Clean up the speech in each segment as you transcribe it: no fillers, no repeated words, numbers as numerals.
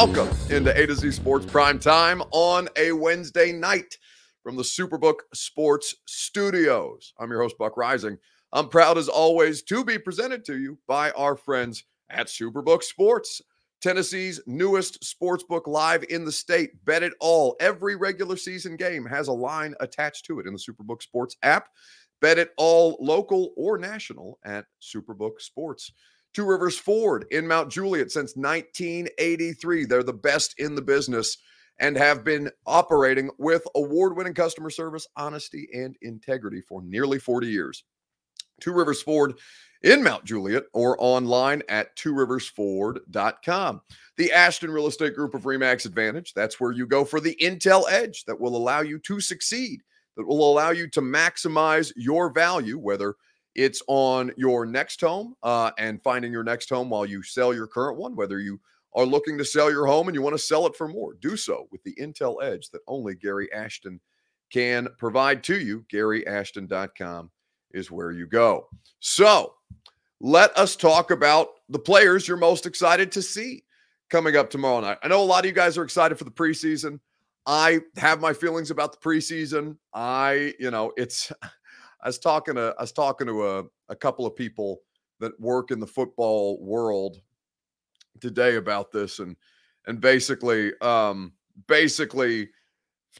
Welcome into A to Z Sports Prime Time on a Wednesday night from the Superbook Sports Studios. I'm your host, Buck Reising. I'm proud, as always, to be presented to you by our friends at Superbook Sports, Tennessee's newest sportsbook live in the state. Bet it all. Every regular season game has a line attached to it in the Superbook Sports app. Bet it all, local or national, at Superbook Sports. Two Rivers Ford in Mount Juliet since 1983. They're the best in the business and have been operating with award-winning customer service, honesty, and integrity for nearly 40 years. Two Rivers Ford in Mount Juliet or online at tworiversford.com. The Ashton Real Estate Group of RE/MAX Advantage, that's where you go for the intel edge that will allow you to succeed, that will allow you to maximize your value, whether it's on your next home and finding your next home while you sell your current one, whether you are looking to sell your home and you want to sell it for more. Do so with the intel edge that only Gary Ashton can provide to you. GaryAshton.com is where you go. So let us talk about the players you're most excited to see coming up tomorrow night. I know a lot of you guys are excited for the preseason. I have my feelings about the preseason. I was talking to a couple of people that work in the football world today about this, and basically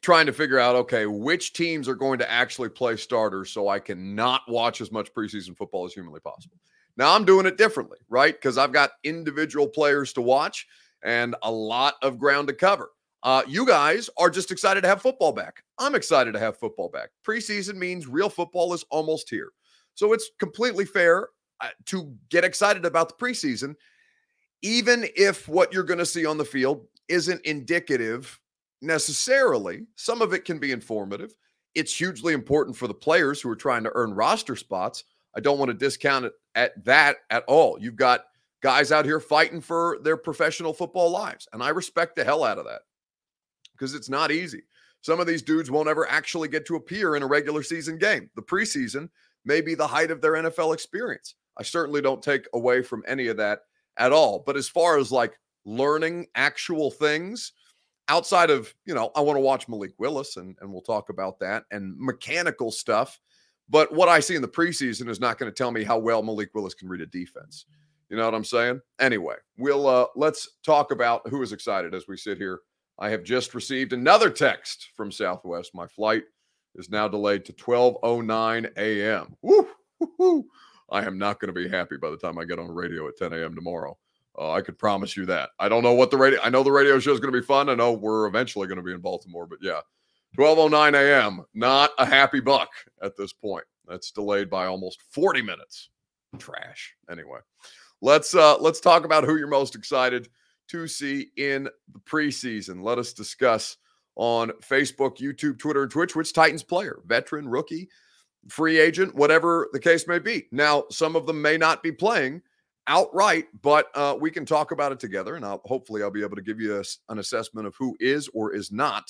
trying to figure out, okay, which teams are going to actually play starters so I cannot watch as much preseason football as humanly possible. Now, I'm doing it differently, right? Because I've got individual players to watch and a lot of ground to cover. You guys are just excited to have football back. I'm excited to have football back. Preseason means real football is almost here. So it's completely fair to get excited about the preseason, even if what you're going to see on the field isn't indicative necessarily. Some of it can be informative. It's hugely important for the players who are trying to earn roster spots. I don't want to discount it at that at all. You've got guys out here fighting for their professional football lives, and I respect the hell out of that, because it's not easy. Some of these dudes won't ever actually get to appear in a regular season game. The preseason may be the height of their NFL experience. I certainly don't take away from any of that at all. But as far as like learning actual things outside of, you know, I want to watch Malik Willis and we'll talk about that and mechanical stuff. But what I see in the preseason is not going to tell me how well Malik Willis can read a defense. You know what I'm saying? Anyway, we'll let's talk about who is excited as we sit here. I have just received another text from Southwest. My flight is now delayed to 12:09 a.m. Woo, woo, woo. I am not going to be happy by the time I get on the radio at 10 a.m. tomorrow. I could promise you that. I don't know what the radio. I know the radio show is going to be fun. I know we're eventually going to be in Baltimore, but yeah, 12:09 a.m. Not a happy Buck at this point. That's delayed by almost 40 minutes. Trash. Anyway, let's talk about who you're most excited to see in the preseason. Let us discuss on Facebook, YouTube, Twitter, and Twitch which Titans player, veteran, rookie, free agent, whatever the case may be. Now, some of them may not be playing outright, but we can talk about it together, and hopefully I'll be able to give you an assessment of who is or is not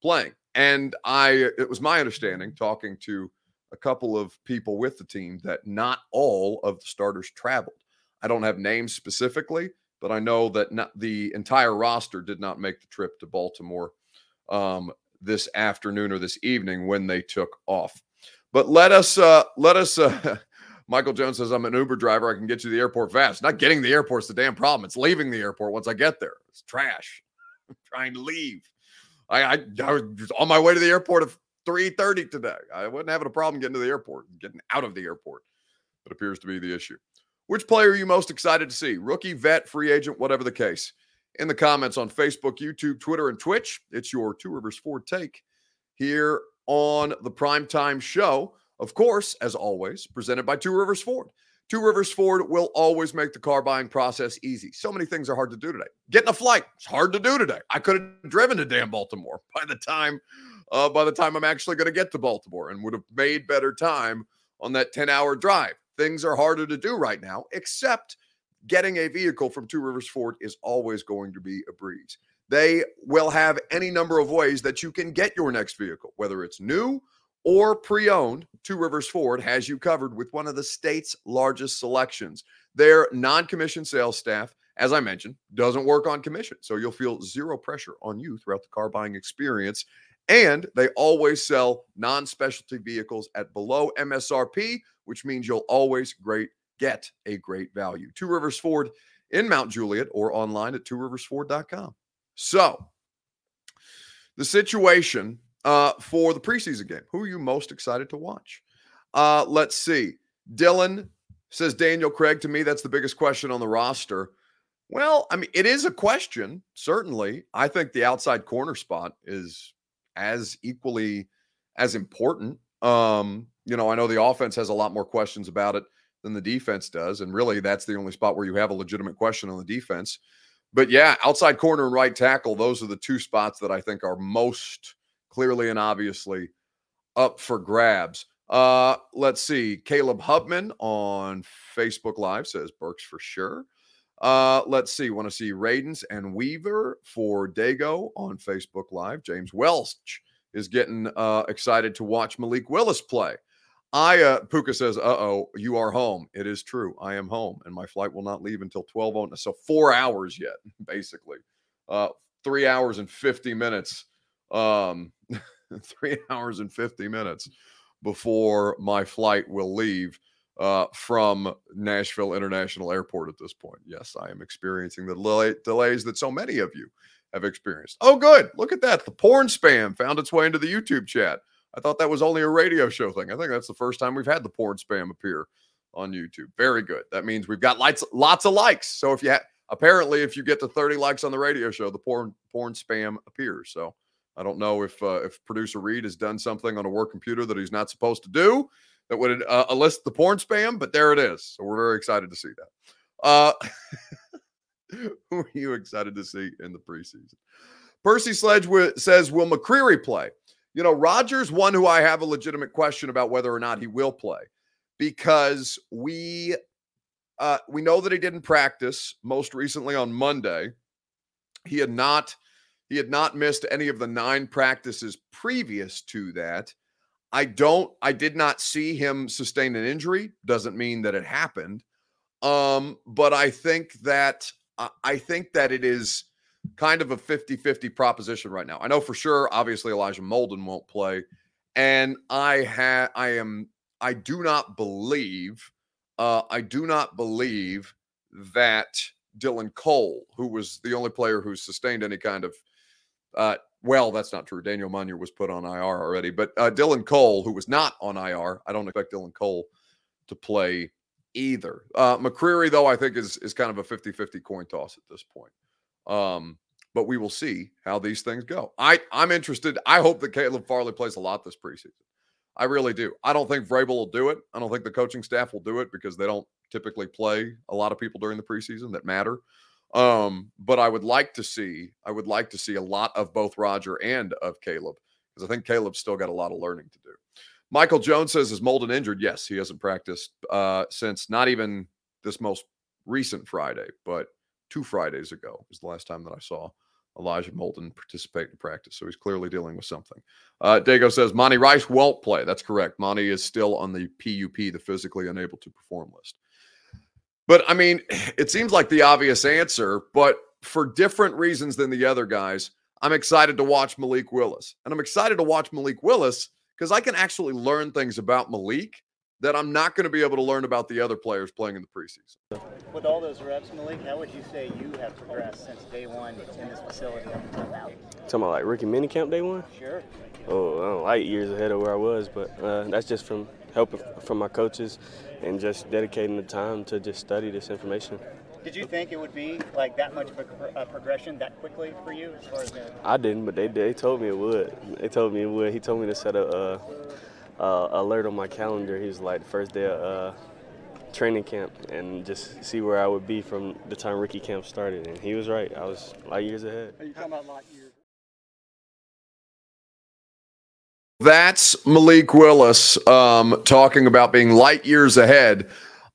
playing. And it was my understanding, talking to a couple of people with the team, that not all of the starters traveled. I don't have names specifically, but I know that not the entire roster did not make the trip to Baltimore this afternoon or this evening when they took off. But let us Michael Jones says, I'm an Uber driver. I can get you to the airport fast. Not getting to the airport's the damn problem. It's leaving the airport once I get there. It's trash. I'm trying to leave. I was on my way to the airport at 3:30 today. I wasn't having a problem getting to the airport. Getting out of the airport, it appears to be the issue. Which player are you most excited to see? Rookie, vet, free agent, whatever the case. In the comments on Facebook, YouTube, Twitter, and Twitch, it's your Two Rivers Ford take here on the Primetime Show. Of course, as always, presented by Two Rivers Ford. Two Rivers Ford will always make the car buying process easy. So many things are hard to do today. Getting a flight, it's hard to do today. I could have driven to damn Baltimore by the time I'm actually going to get to Baltimore, and would have made better time on that 10-hour drive. Things are harder to do right now, except getting a vehicle from Two Rivers Ford is always going to be a breeze. They will have any number of ways that you can get your next vehicle, whether it's new or pre-owned. Two Rivers Ford has you covered with one of the state's largest selections. Their non-commissioned sales staff as I mentioned, doesn't work on commission. So you'll feel zero pressure on you throughout the car buying experience. And they always sell non-specialty vehicles at below MSRP, which means you'll always get a great value. Two Rivers Ford in Mount Juliet or online at tworiversford.com. So the situation for the preseason game, who are you most excited to watch? Let's see. Dylan says, Daniel Craig, to me, that's the biggest question on the roster. Well, I mean, it is a question, certainly. I think the outside corner spot is as equally as important. I know the offense has a lot more questions about it than the defense does, and really that's the only spot where you have a legitimate question on the defense. But yeah, outside corner and right tackle, those are the two spots that I think are most clearly and obviously up for grabs. Let's see. Caleb Hubman on Facebook Live says Burks for sure. Let's see. Want to see Radens and Weaver for Dago on Facebook Live. James Welch is getting excited to watch Malik Willis play. Puka says, uh-oh, you are home. It is true. I am home, and my flight will not leave until 12:00. So 4 hours yet, basically. 3 hours and 50 minutes. 3 hours and 50 minutes before my flight will leave from Nashville International Airport at this point. Yes, I am experiencing the delays that so many of you have experienced. Oh, good. Look at that. The porn spam found its way into the YouTube chat. I thought that was only a radio show thing. I think that's the first time we've had the porn spam appear on YouTube. Very good. That means we've got lots of likes. So if you apparently if you get to 30 likes on the radio show, the porn spam appears. So I don't know if producer Reed has done something on a work computer that he's not supposed to do that would elicit the porn spam, but there it is. So we're very excited to see that. Who are you excited to see in the preseason? Percy Sledge says, will McCreary play? You know, Rodgers, one who I have a legitimate question about whether or not he will play, because we know that he didn't practice most recently on Monday. He had not missed any of the 9 practices previous to that. I did not see him sustain an injury. Doesn't mean that it happened. But I think that it is kind of a 50-50 proposition right now. I know for sure, obviously Elijah Molden won't play. And I do not believe that Dylan Cole, who was the only player who sustained any kind of, well, that's not true. Daniel Munyer was put on IR already, but Dylan Cole, who was not on IR, I don't expect Dylan Cole to play either. McCreary, though, I think is kind of a 50-50 coin toss at this point. But we will see how these things go. I'm interested. I hope that Caleb Farley plays a lot this preseason. I really do. I don't think Vrabel will do it. I don't think the coaching staff will do it because they don't typically play a lot of people during the preseason that matter. But I would like to see a lot of both Roger and of Caleb, because I think Caleb's still got a lot of learning to do. Michael Jones says, is Molden injured? Yes, he hasn't practiced since not even this most recent Friday, but 2 Fridays ago is the last time that I saw Elijah Molden participate in practice. So he's clearly dealing with something. Dago says, Monty Rice won't play. That's correct. Monty is still on the PUP, the physically unable to perform list. But, I mean, it seems like the obvious answer, but for different reasons than the other guys, I'm excited to watch Malik Willis. And I'm excited to watch Malik Willis because I can actually learn things about Malik that I'm not going to be able to learn about the other players playing in the preseason. With all those reps, Malik, how would you say you have progressed since day one in this facility up until now? Talking about like rookie minicamp day one? Sure. Oh, I don't like years ahead of where I was, but that's just from helping from my coaches and just dedicating the time to just study this information. Did you think it would be like that much of a progression that quickly for you? As far as I didn't, but they told me it would. He told me to set up alert on my calendar. He was like the first day of training camp and just see where I would be from the time rookie camp started. And he was right. I was light years ahead. Are you talking about light years? That's Malik Willis talking about being light years ahead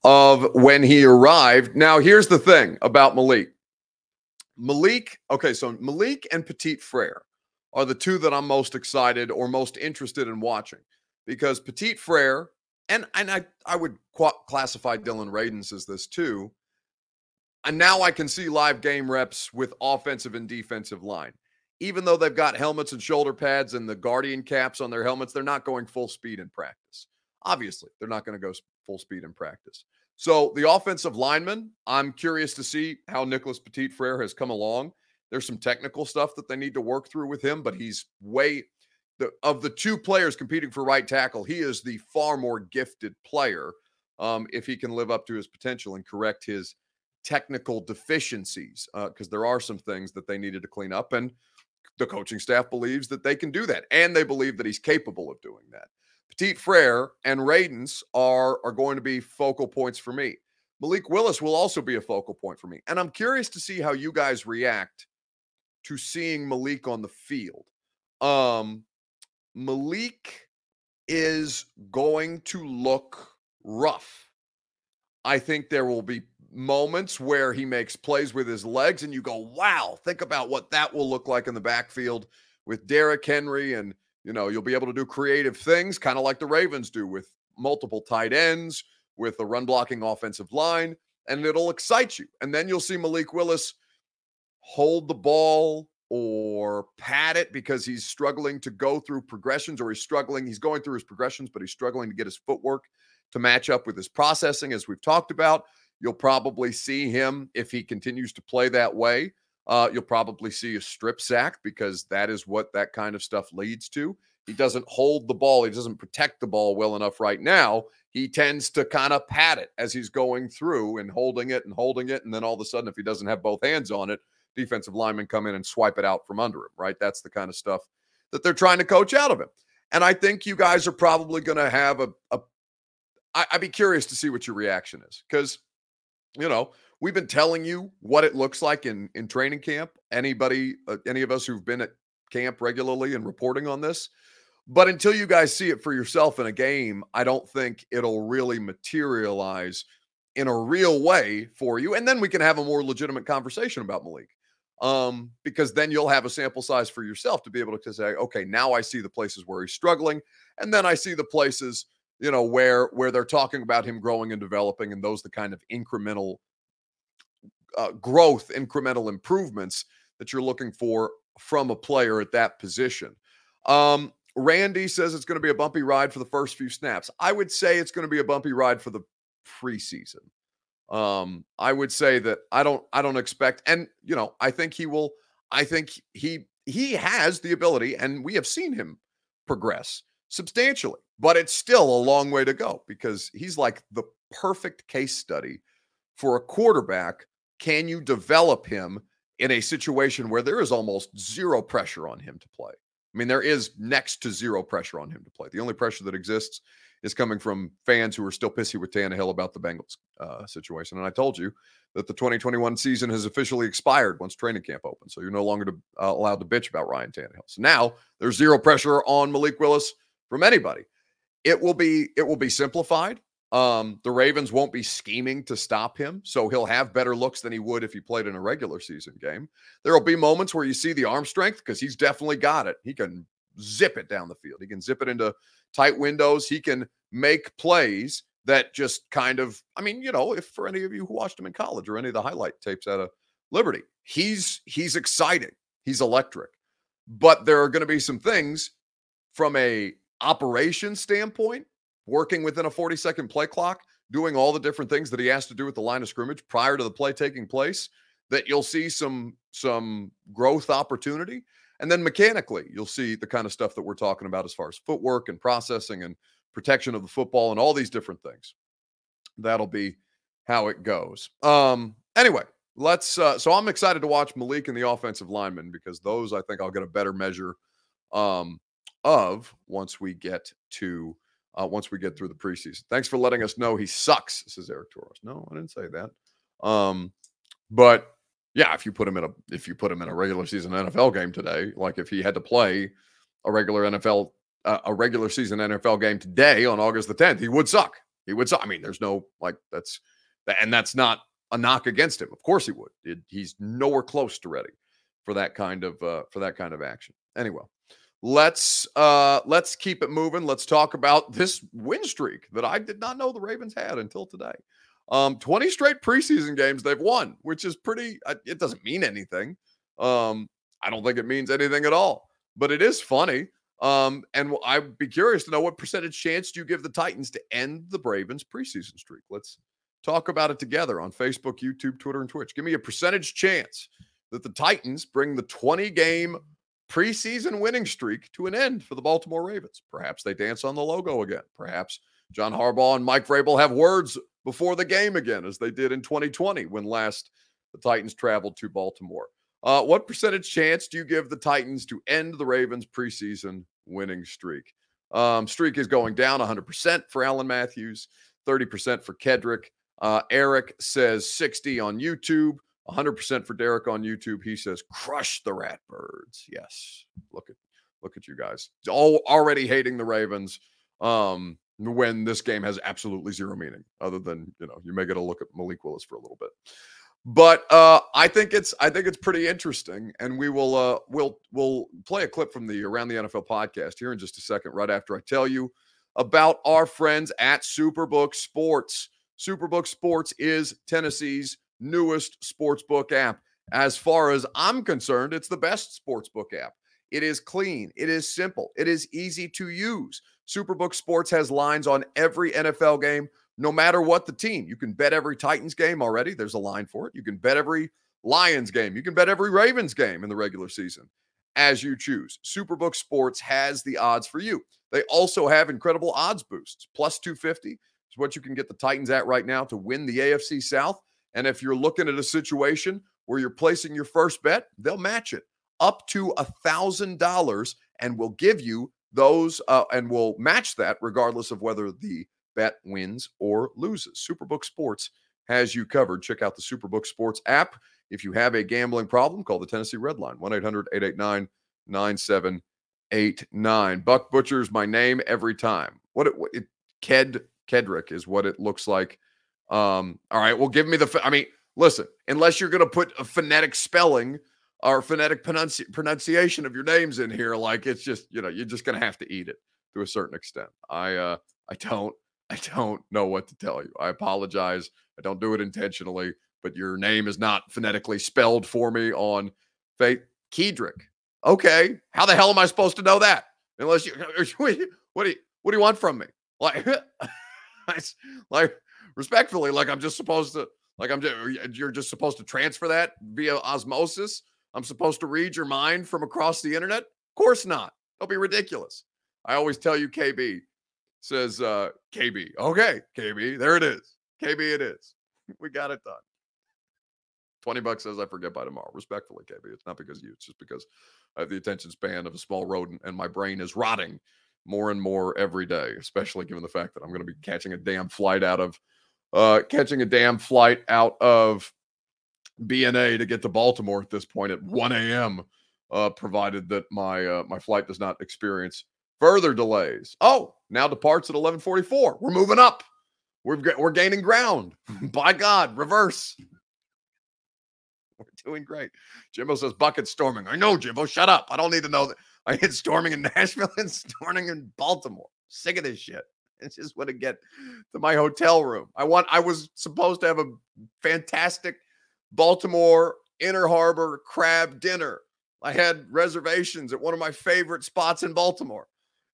of when he arrived. Now, here's the thing about Malik. Okay, so Malik and Petit Frere are the two that I'm most excited or most interested in watching. Because Petit Frere, and I would classify Dylan Radens as this too, And now I can see live game reps with offensive and defensive line. Even though they've got helmets and shoulder pads and the guardian caps on their helmets, they're not going full speed in practice. Obviously, they're not going to go full speed in practice. So the offensive linemen, I'm curious to see how Nicholas Petit Frere has come along. There's some technical stuff that they need to work through with him, but he's of the two players competing for right tackle, he is the far more gifted player if he can live up to his potential and correct his technical deficiencies, because there are some things that they needed to clean up, and the coaching staff believes that they can do that, and they believe that he's capable of doing that. Petit Frere and Radens are going to be focal points for me. Malik Willis will also be a focal point for me, and I'm curious to see how you guys react to seeing Malik on the field. Malik is going to look rough. I think there will be moments where he makes plays with his legs and you go, wow, think about what that will look like in the backfield with Derrick Henry. And, you know, you'll be able to do creative things, kind of like the Ravens do with multiple tight ends, with a run blocking offensive line, and it'll excite you. And then you'll see Malik Willis hold the ball or pat it because he's struggling to go through progressions, or he's going through his progressions, but he's struggling to get his footwork to match up with his processing, as we've talked about. You'll probably see him, if he continues to play that way, you'll probably see a strip sack, because that is what that kind of stuff leads to. He doesn't hold the ball. He doesn't protect the ball well enough right now. He tends to kind of pat it as he's going through and holding it. And then all of a sudden, if he doesn't have both hands on it, defensive linemen come in and swipe it out from under him, right? That's the kind of stuff that they're trying to coach out of him. And I think you guys are probably going to have I'd be curious to see what your reaction is, because you know, we've been telling you what it looks like in training camp, any of us who've been at camp regularly and reporting on this. But until you guys see it for yourself in a game, I don't think it'll really materialize in a real way for you. And then we can have a more legitimate conversation about Malik, because then you'll have a sample size for yourself to be able to say, okay, now I see the places where he's struggling. And then I see the places, you know, where they're talking about him growing and developing, and those the kind of incremental growth, incremental improvements that you're looking for from a player at that position. Randy says it's going to be a bumpy ride for the first few snaps. I would say it's going to be a bumpy ride for the preseason. I would say that I don't expect, and you know, I think he has the ability, and we have seen him progress substantially. But it's still a long way to go, because he's like the perfect case study for a quarterback. Can you develop him in a situation where there is almost zero pressure on him to play? I mean, there is next to zero pressure on him to play. The only pressure that exists is coming from fans who are still pissy with Tannehill about the Bengals situation. And I told you that the 2021 season has officially expired once training camp opens, so you're no longer allowed to bitch about Ryan Tannehill. So now there's zero pressure on Malik Willis from anybody. It will be simplified. The Ravens won't be scheming to stop him, so he'll have better looks than he would if he played in a regular season game. There will be moments where you see the arm strength, because he's definitely got it. He can zip it down the field. He can zip it into tight windows. He can make plays that just kind of, I mean, you know, if for any of you who watched him in college or any of the highlight tapes out of Liberty, he's exciting. He's electric. But there are going to be some things from a operation standpoint, working within a 40-second play clock, doing all the different things that he has to do with the line of scrimmage prior to the play taking place, that you'll see some growth opportunity. And then mechanically, you'll see the kind of stuff that we're talking about as far as footwork and processing and protection of the football and all these different things. That'll be how it goes. Anyway, so I'm excited to watch Malik and the offensive linemen, because those I think I'll get a better measure of once we get through the preseason. Thanks for letting us know he sucks, says Eric Torres. No, I didn't say that. But yeah, if you put him in a regular season NFL game today, like if he had to play a regular season NFL game today on August the 10th, he would suck. I mean, there's no, like, that's not a knock against him. Of course he would. He's nowhere close to ready for that kind of action. Anyway. Let's keep it moving. Let's talk about this win streak that I did not know the Ravens had until today. 20 straight preseason games they've won, which is pretty, it doesn't mean anything. I don't think it means anything at all, but it is funny. And I'd be curious to know what percentage chance do you give the Titans to end the Ravens preseason streak? Let's talk about it together on Facebook, YouTube, Twitter, and Twitch. Give me a percentage chance that the Titans bring the 20-game preseason winning streak to an end for the Baltimore Ravens. Perhaps they dance on the logo again. Perhaps John Harbaugh and Mike Vrabel have words before the game again, as they did in 2020 when last the Titans traveled to Baltimore. What percentage chance do you give the Titans to end the Ravens' preseason winning streak? Streak is going down 100% for Alan Matthews, 30% for Kedrick. Eric says 60 on YouTube, 100% for Derek on YouTube. He says, crush the Ratbirds. Yes. Look at you guys. All already hating the Ravens when this game has absolutely zero meaning other than, you may get a look at Malik Willis for a little bit. But I think it's pretty interesting, and we will we'll play a clip from the Around the NFL podcast here in just a second, right after I tell you about our friends at Superbook Sports. Superbook Sports is Tennessee's newest sportsbook app. As far as I'm concerned, it's the best sportsbook app. It is clean, it is simple, it is easy to use. Superbook Sports has lines on every NFL game, no matter what the team. You can bet every Titans game already. There's a line for it. You can bet every Lions game. You can bet every Ravens game in the regular season as you choose. Superbook Sports has the odds for you. They also have incredible odds boosts. Plus 250 is what you can get the Titans at right now to win the AFC South. And if you're looking at a situation where you're placing your first bet, they'll match it up to $1,000 and will give you those and will match that regardless of whether the bet wins or loses. Superbook Sports has you covered. Check out the Superbook Sports app. If you have a gambling problem, call the Tennessee Red Line, 1-800-889-9789. Buck butchers my name every time. Kedrick is what it looks like. All right, well, give me the, listen, unless you're going to put a phonetic spelling or phonetic pronunciation of your names in here, like it's just, you're just going to have to eat it to a certain extent. I don't know what to tell you. I apologize. I don't do it intentionally, but your name is not phonetically spelled for me on Faith Kedrick. Okay. How the hell am I supposed to know that? Unless you, what do you want from me? Like respectfully, you're just supposed to transfer that via osmosis. I'm supposed to read your mind from across the internet. Of course not. That'll be ridiculous. I always tell you, KB. Says KB. Okay, KB. There it is. KB it is. We got it done. $20 says I forget by tomorrow. Respectfully, KB. It's not because of you. It's just because I have the attention span of a small rodent and my brain is rotting more and more every day, especially given the fact that I'm going to be catching a damn flight out of BNA to get to Baltimore at this point at 1 a.m., provided that my flight does not experience further delays. Oh, now departs at 11:44. We're moving up. We're gaining ground. By God, reverse. We're doing great. Jimbo says, bucket storming. I know, Jimbo, shut up. I don't need to know that. I hit storming in Nashville and storming in Baltimore. Sick of this shit. I just want to get to my hotel room. I was supposed to have a fantastic Baltimore Inner Harbor crab dinner. I had reservations at one of my favorite spots in Baltimore.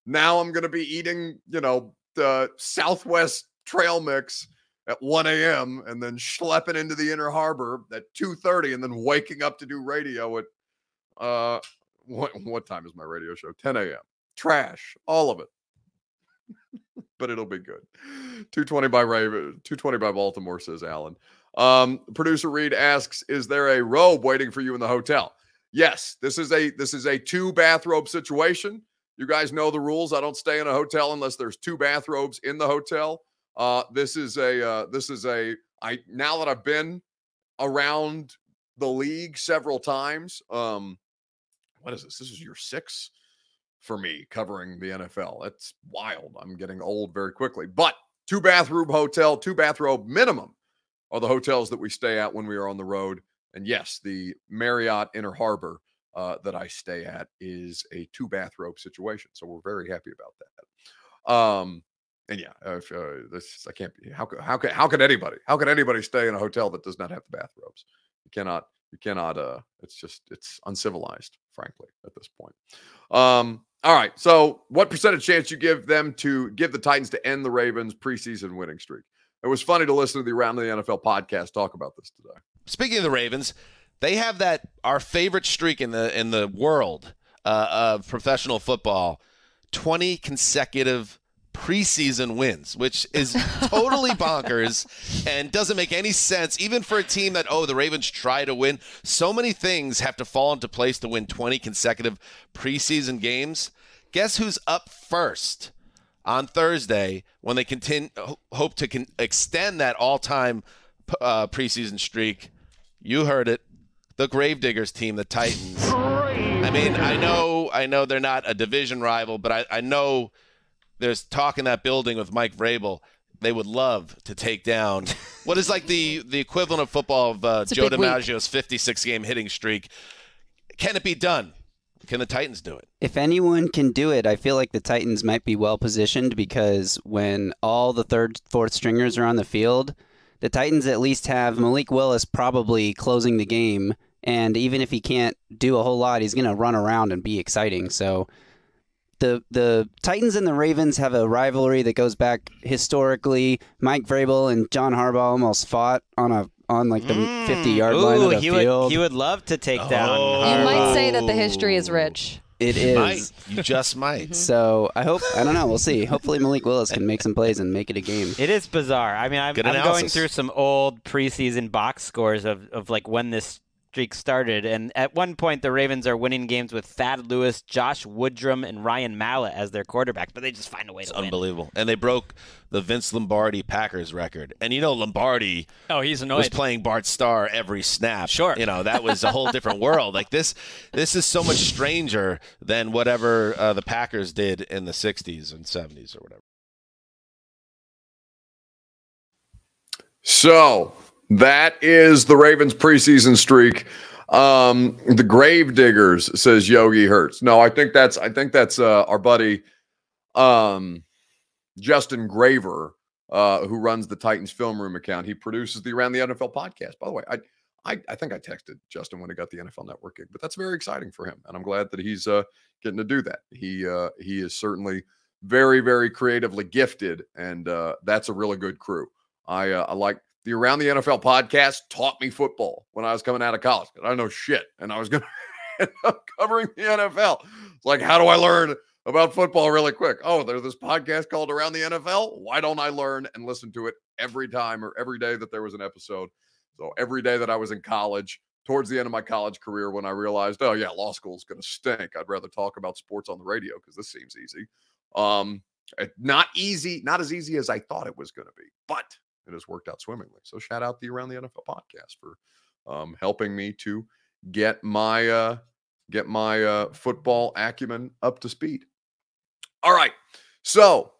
Now I'm going to be eating, the Southwest trail mix at 1 a.m. and then schlepping into the Inner Harbor at 2:30 and then waking up to do radio at, what time is my radio show? 10 a.m. Trash. All of it. But it'll be good. 220 by Baltimore, says Alan. Producer Reed asks, is there a robe waiting for you in the hotel? Yes, this is a two bathrobe situation. You guys know the rules. I don't stay in a hotel unless there's two bathrobes in the hotel. Now that I've been around the league several times, what is this? This is year 6 for me covering the NFL. It's wild. I'm getting old very quickly. But two bathrobe minimum are the hotels that we stay at when we are on the road. And yes, the Marriott Inner Harbor that I stay at is a two bathrobe situation. So we're very happy about that. And yeah, this I can't. How could anybody stay in a hotel that does not have the bathrobes? You cannot. It's uncivilized, frankly, at this point. All right. So, what percentage chance you give the Titans to end the Ravens' preseason winning streak? It was funny to listen to the Around the NFL podcast talk about this today. Speaking of the Ravens, they have our favorite streak in the world of professional football, 20 consecutive preseason wins, which is totally bonkers and doesn't make any sense, even for a team that, the Ravens try to win. So many things have to fall into place to win 20 consecutive preseason games. Guess who's up first on Thursday when they hope to extend that all-time preseason streak? You heard it. The Gravediggers team, the Titans. I mean, I know they're not a division rival, but I know there's talk in that building with Mike Vrabel. They would love to take down what is like the equivalent of football of Joe DiMaggio's 56-game hitting streak. Can it be done? Can the Titans do it? If anyone can do it, I feel like the Titans might be well-positioned because when all the third, fourth stringers are on the field, the Titans at least have Malik Willis probably closing the game, and even if he can't do a whole lot, he's going to run around and be exciting. So the Titans and the Ravens have a rivalry that goes back historically. Mike Vrabel and John Harbaugh almost fought on the 50-yard line of the field. He would love to take down Harbaugh. You might say that the history is rich. It is. You just might. So I don't know. We'll see. Hopefully Malik Willis can make some plays and make it a game. It is bizarre. I mean, I'm going through some old preseason box scores of like when this streak started. And at one point, the Ravens are winning games with Thad Lewis, Josh Woodrum, and Ryan Mallett as their quarterback. But they just find a way to win. It's unbelievable. And they broke the Vince Lombardi Packers record. And Lombardi he's annoyed. Was playing Bart Starr every snap. Sure. That was a whole different world. Like this is so much stranger than whatever the Packers did in the 60s and 70s or whatever. So that is the Ravens preseason streak. The Gravediggers, says Yogi Hertz. No, I think that's our buddy Justin Graver, who runs the Titans Film Room account. He produces the Around the NFL podcast. By the way, I think I texted Justin when he got the NFL Network gig, but that's very exciting for him, and I'm glad that he's getting to do that. He is certainly very, very creatively gifted, and that's a really good crew. I like the Around the NFL podcast. Taught me football when I was coming out of college. I don't know shit, and I was going to end up covering the NFL. It's like, how do I learn about football really quick? Oh, there's this podcast called Around the NFL. Why don't I learn and listen to it every time or every day that there was an episode? So every day that I was in college, towards the end of my college career, when I realized, oh yeah, law school is going to stink. I'd rather talk about sports on the radio because this seems easy. Not easy, not as easy as I thought it was going to be, but it has worked out swimmingly. So shout out the Around the NFL podcast for helping me to get my football acumen up to speed. All right. So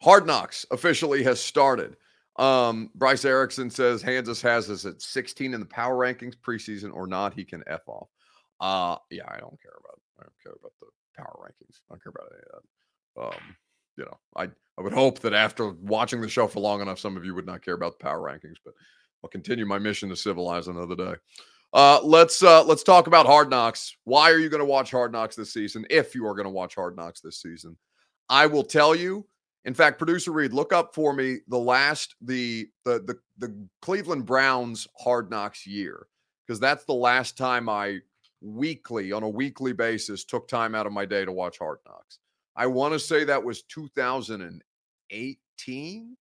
Hard Knocks officially has started. Bryce Erickson says Hansus has us at 16 in the power rankings, preseason or not. He can F off. Yeah, I don't care about the power rankings. I don't care about any of that. I would hope that after watching the show for long enough, some of you would not care about the power rankings, but I'll continue my mission to civilize another day. Let's talk about Hard Knocks. Why are you going to watch Hard Knocks this season? If you are going to watch Hard Knocks this season, I will tell you. In fact, producer Reed, look up for me the Cleveland Browns Hard Knocks year, because that's the last time I on a weekly basis took time out of my day to watch Hard Knocks. I want to say that was 2018,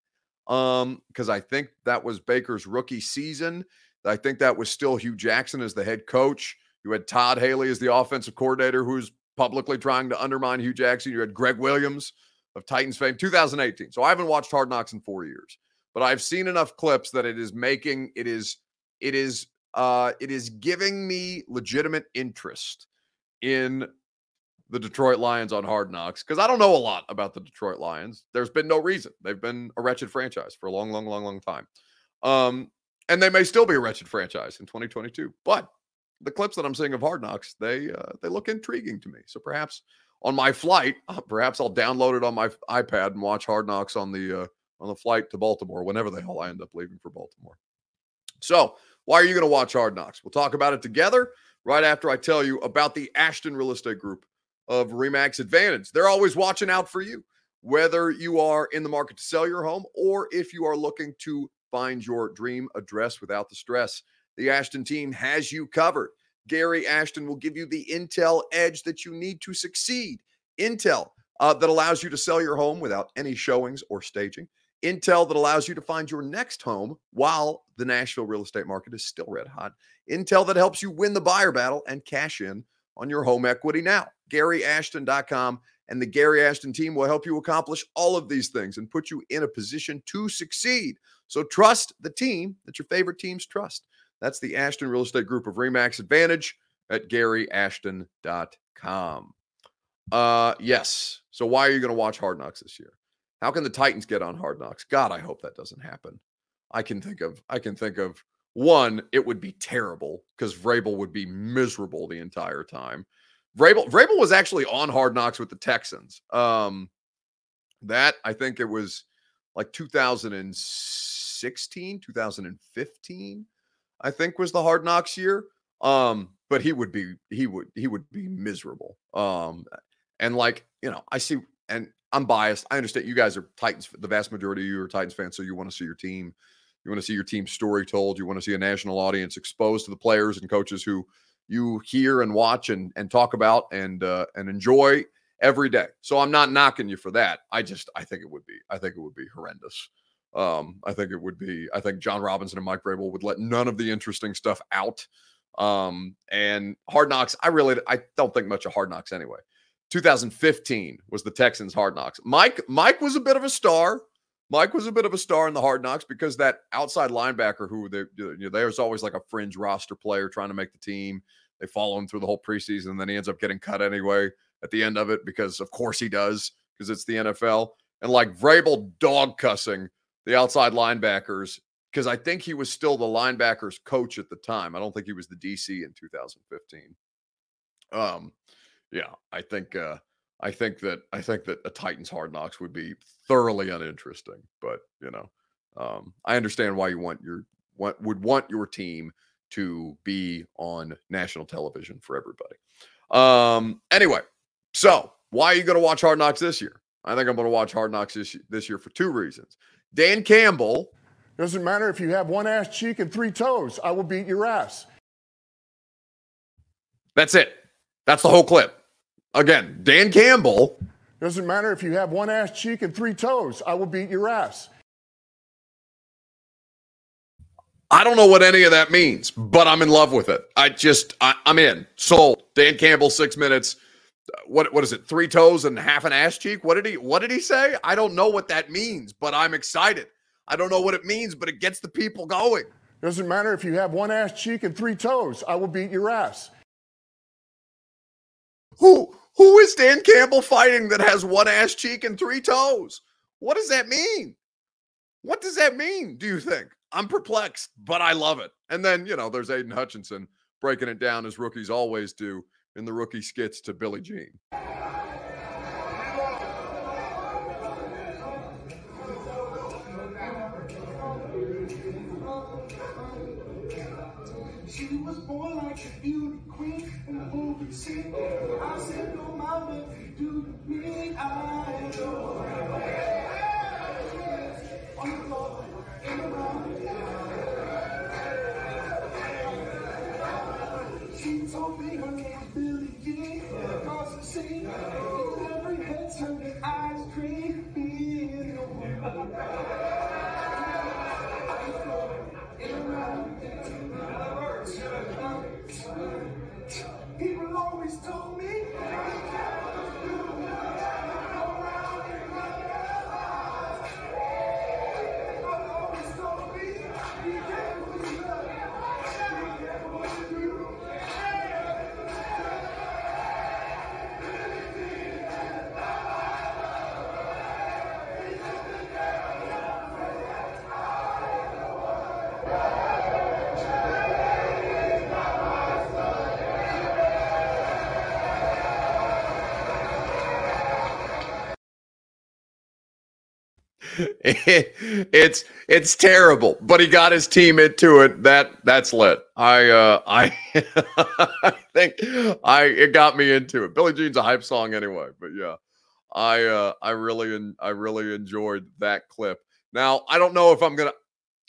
because I think that was Baker's rookie season. I think that was still Hugh Jackson as the head coach. You had Todd Haley as the offensive coordinator, who's publicly trying to undermine Hugh Jackson. You had Greg Williams of Titans fame, 2018. So I haven't watched Hard Knocks in 4 years, but I've seen enough clips that it is giving me legitimate interest in the Detroit Lions on Hard Knocks, because I don't know a lot about the Detroit Lions. There's been no reason. They've been a wretched franchise for a long, long, long, long time. And they may still be a wretched franchise in 2022, but the clips that I'm seeing of Hard Knocks, they look intriguing to me. So perhaps on my flight. Perhaps I'll download it on my iPad and watch Hard Knocks on the flight to Baltimore, whenever the hell I end up leaving for Baltimore. So why are you going to watch Hard Knocks? We'll talk about it together right after I tell you about the Ashton Real Estate Group of RE/MAX Advantage. They're always watching out for you, whether you are in the market to sell your home or if you are looking to find your dream address without the stress. The Ashton team has you covered. Gary Ashton will give you the intel edge that you need to succeed. Intel that allows you to sell your home without any showings or staging. Intel that allows you to find your next home while the Nashville real estate market is still red hot. Intel that helps you win the buyer battle and cash in on your home equity now. GaryAshton.com and the Gary Ashton team will help you accomplish all of these things and put you in a position to succeed. So trust the team that your favorite teams trust. That's the Ashton Real Estate Group of RE/MAX Advantage at GaryAshton.com. Yes. So why are you going to watch Hard Knocks this year? How can the Titans get on Hard Knocks? God, I hope that doesn't happen. I can think of one, it would be terrible because Vrabel would be miserable the entire time. Vrabel was actually on Hard Knocks with the Texans. I think it was like 2016, 2015, I think was the Hard Knocks year. But he would be miserable. I see, and I'm biased. I understand you guys are Titans. The vast majority of you are Titans fans. So you want to see your team. You want to see your team's story told. You want to see a national audience exposed to the players and coaches who you hear and watch and talk about and enjoy every day. So I'm not knocking you for that. I think it would be horrendous. I think John Robinson and Mike Vrabel would let none of the interesting stuff out. And Hard Knocks, I don't think much of Hard Knocks anyway. 2015 was the Texans Hard Knocks. Mike was a bit of a star. Mike was a bit of a star in the Hard Knocks because that outside linebacker who there's always like a fringe roster player trying to make the team. They follow him through the whole preseason, and then he ends up getting cut anyway at the end of it because, of course, he does because it's the NFL. And like Vrabel dog cussing the outside linebackers because I think he was still the linebackers coach at the time. I don't think he was the DC in 2015. Yeah, I think that a Titans Hard Knocks would be thoroughly uninteresting. But I understand why you would want your team to be on national television for everybody. Anyway, so why are you going to watch Hard Knocks this year? I think I'm going to watch Hard Knocks this year for two reasons. Dan Campbell. Doesn't matter if you have one ass cheek and three toes. I will beat your ass. That's it. That's the whole clip. Again, Dan Campbell. Doesn't matter if you have one ass cheek and three toes. I will beat your ass. I don't know what any of that means, but I'm in love with it. I'm in. Sold. Dan Campbell, 6 minutes. What is it? Three toes and half an ass cheek? What did he say? I don't know what that means, but I'm excited. I don't know what it means, but it gets the people going. Doesn't matter if you have one ass cheek and three toes. I will beat your ass. Who is Dan Campbell fighting that has one ass cheek and three toes? What does that mean? What does that mean, do you think? I'm perplexed, but I love it. And then, there's Aiden Hutchinson breaking it down as rookies always do in the rookie skits to Billie Jean. She was born like a beauty queen and a movie scene. I said, no, my baby, do me, I adore. On the floor and around the town. She told me her name was Billie Jean. Across the sea, in every head turning ice cream. Being the one. On the floor and around the town. People always told me It's terrible, but he got his team into it. That's lit. I think it got me into it. Billie Jean's a hype song anyway, but yeah, I really enjoyed that clip. Now I don't know if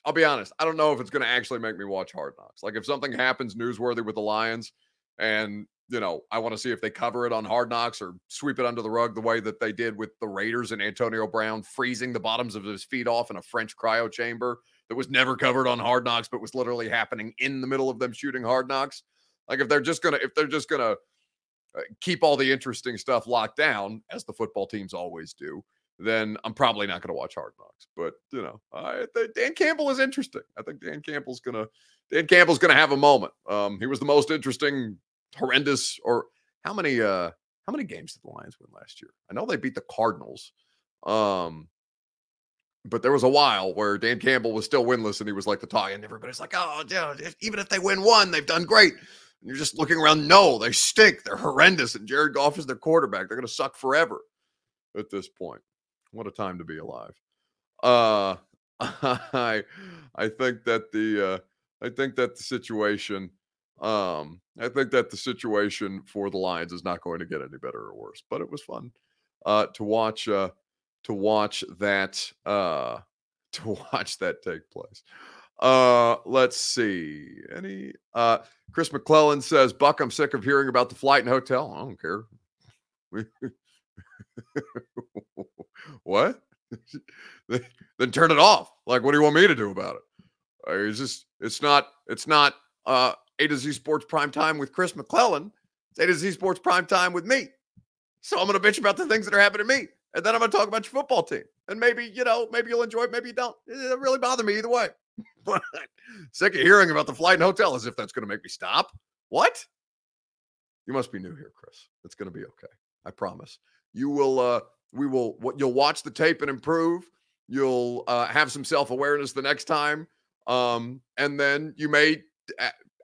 I'll be honest. I don't know if it's gonna actually make me watch Hard Knocks. Like if something happens newsworthy with the Lions, and you know, I want to see if they cover it on Hard Knocks or sweep it under the rug the way that they did with the Raiders and Antonio Brown freezing the bottoms of his feet off in a French cryo chamber that was never covered on Hard Knocks, but was literally happening in the middle of them shooting Hard Knocks. Like if they're just gonna keep all the interesting stuff locked down, as the football teams always do, then I'm probably not going to watch Hard Knocks. But you know, Dan Campbell is interesting. I think Dan Campbell's gonna have a moment. He was the most interesting. Horrendous, or how many games did the Lions win last year? I know they beat the Cardinals, but there was a while where Dan Campbell was still winless, and he was like the tie, and everybody's like, "Oh, yeah, even if they win one, they've done great." And you're just looking around, no, they stink, they're horrendous, and Jared Goff is their quarterback. They're going to suck forever at this point. What a time to be alive! I think that the situation for the Lions is not going to get any better or worse, but it was fun to watch that take place. Let's see. Chris McClellan says, "Buck, I'm sick of hearing about the flight and hotel." I don't care. What? Then turn it off. Like, what do you want me to do about it? It's not A to Z Sports Primetime with Chris McClellan. It's A to Z Sports Primetime with me. So I'm going to bitch about the things that are happening to me. And then I'm going to talk about your football team. And maybe you'll enjoy it. Maybe you don't. It doesn't really bother me either way. Sick of hearing about the flight and hotel, as if that's going to make me stop. What? You must be new here, Chris. It's going to be okay. I promise. You'll watch the tape and improve. You'll have some self-awareness the next time. And then you may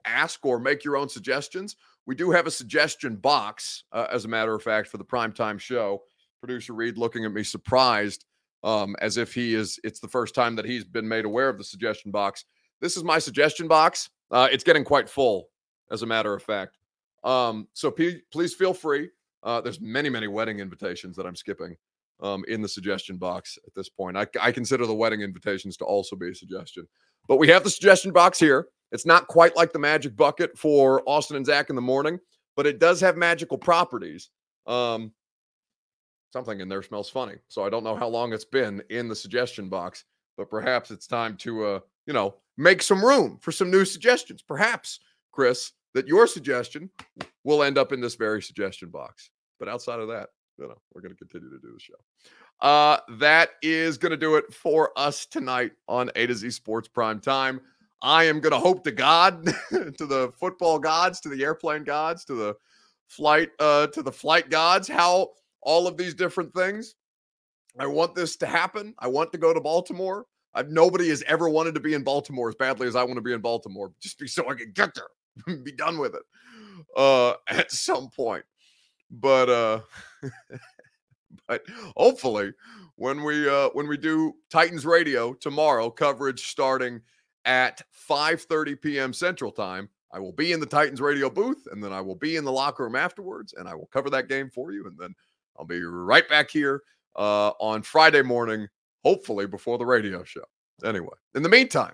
ask or make your own suggestions. We do have a suggestion box, as a matter of fact, for the primetime show. Producer Reed looking at me surprised, as if it's the first time that he's been made aware of the suggestion box. This is my suggestion box. It's getting quite full, as a matter of fact. So please feel free. There's many, many wedding invitations that I'm skipping in the suggestion box at this point. I consider the wedding invitations to also be a suggestion. But we have the suggestion box here. It's not quite like the magic bucket for Austin and Zach in the morning, but it does have magical properties. Something in there smells funny. So I don't know how long it's been in the suggestion box, but perhaps it's time to, make some room for some new suggestions. Perhaps, Chris, that your suggestion will end up in this very suggestion box. But outside of that, we're going to continue to do the show. That is going to do it for us tonight on A to Z Sports Prime Time. I am going to hope to God, to the football gods, to the airplane gods, to the flight gods, how all of these different things. I want this to happen. I want to go to Baltimore. Nobody has ever wanted to be in Baltimore as badly as I want to be in Baltimore, just so I can get there and be done with it at some point. But, but hopefully when we do Titans Radio tomorrow, coverage starting at 5:30 p.m. Central Time, I will be in the Titans Radio booth, and then I will be in the locker room afterwards, and I will cover that game for you, and then I'll be right back here on Friday morning, hopefully before the radio show. Anyway, in the meantime,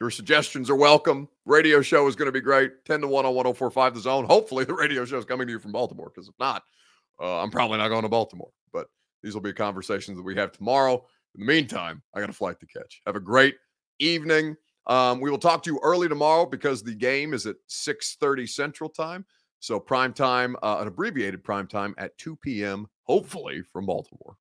your suggestions are welcome. Radio show is going to be great. 10-1 on 104.5 The Zone. Hopefully the radio show is coming to you from Baltimore, because if not, I'm probably not going to Baltimore. But these will be conversations that we have tomorrow. In the meantime, I got a flight to catch. Have a great evening. We will talk to you early tomorrow because the game is at 6:30 Central Time. So prime time, an abbreviated prime time at 2 p.m., hopefully from Baltimore.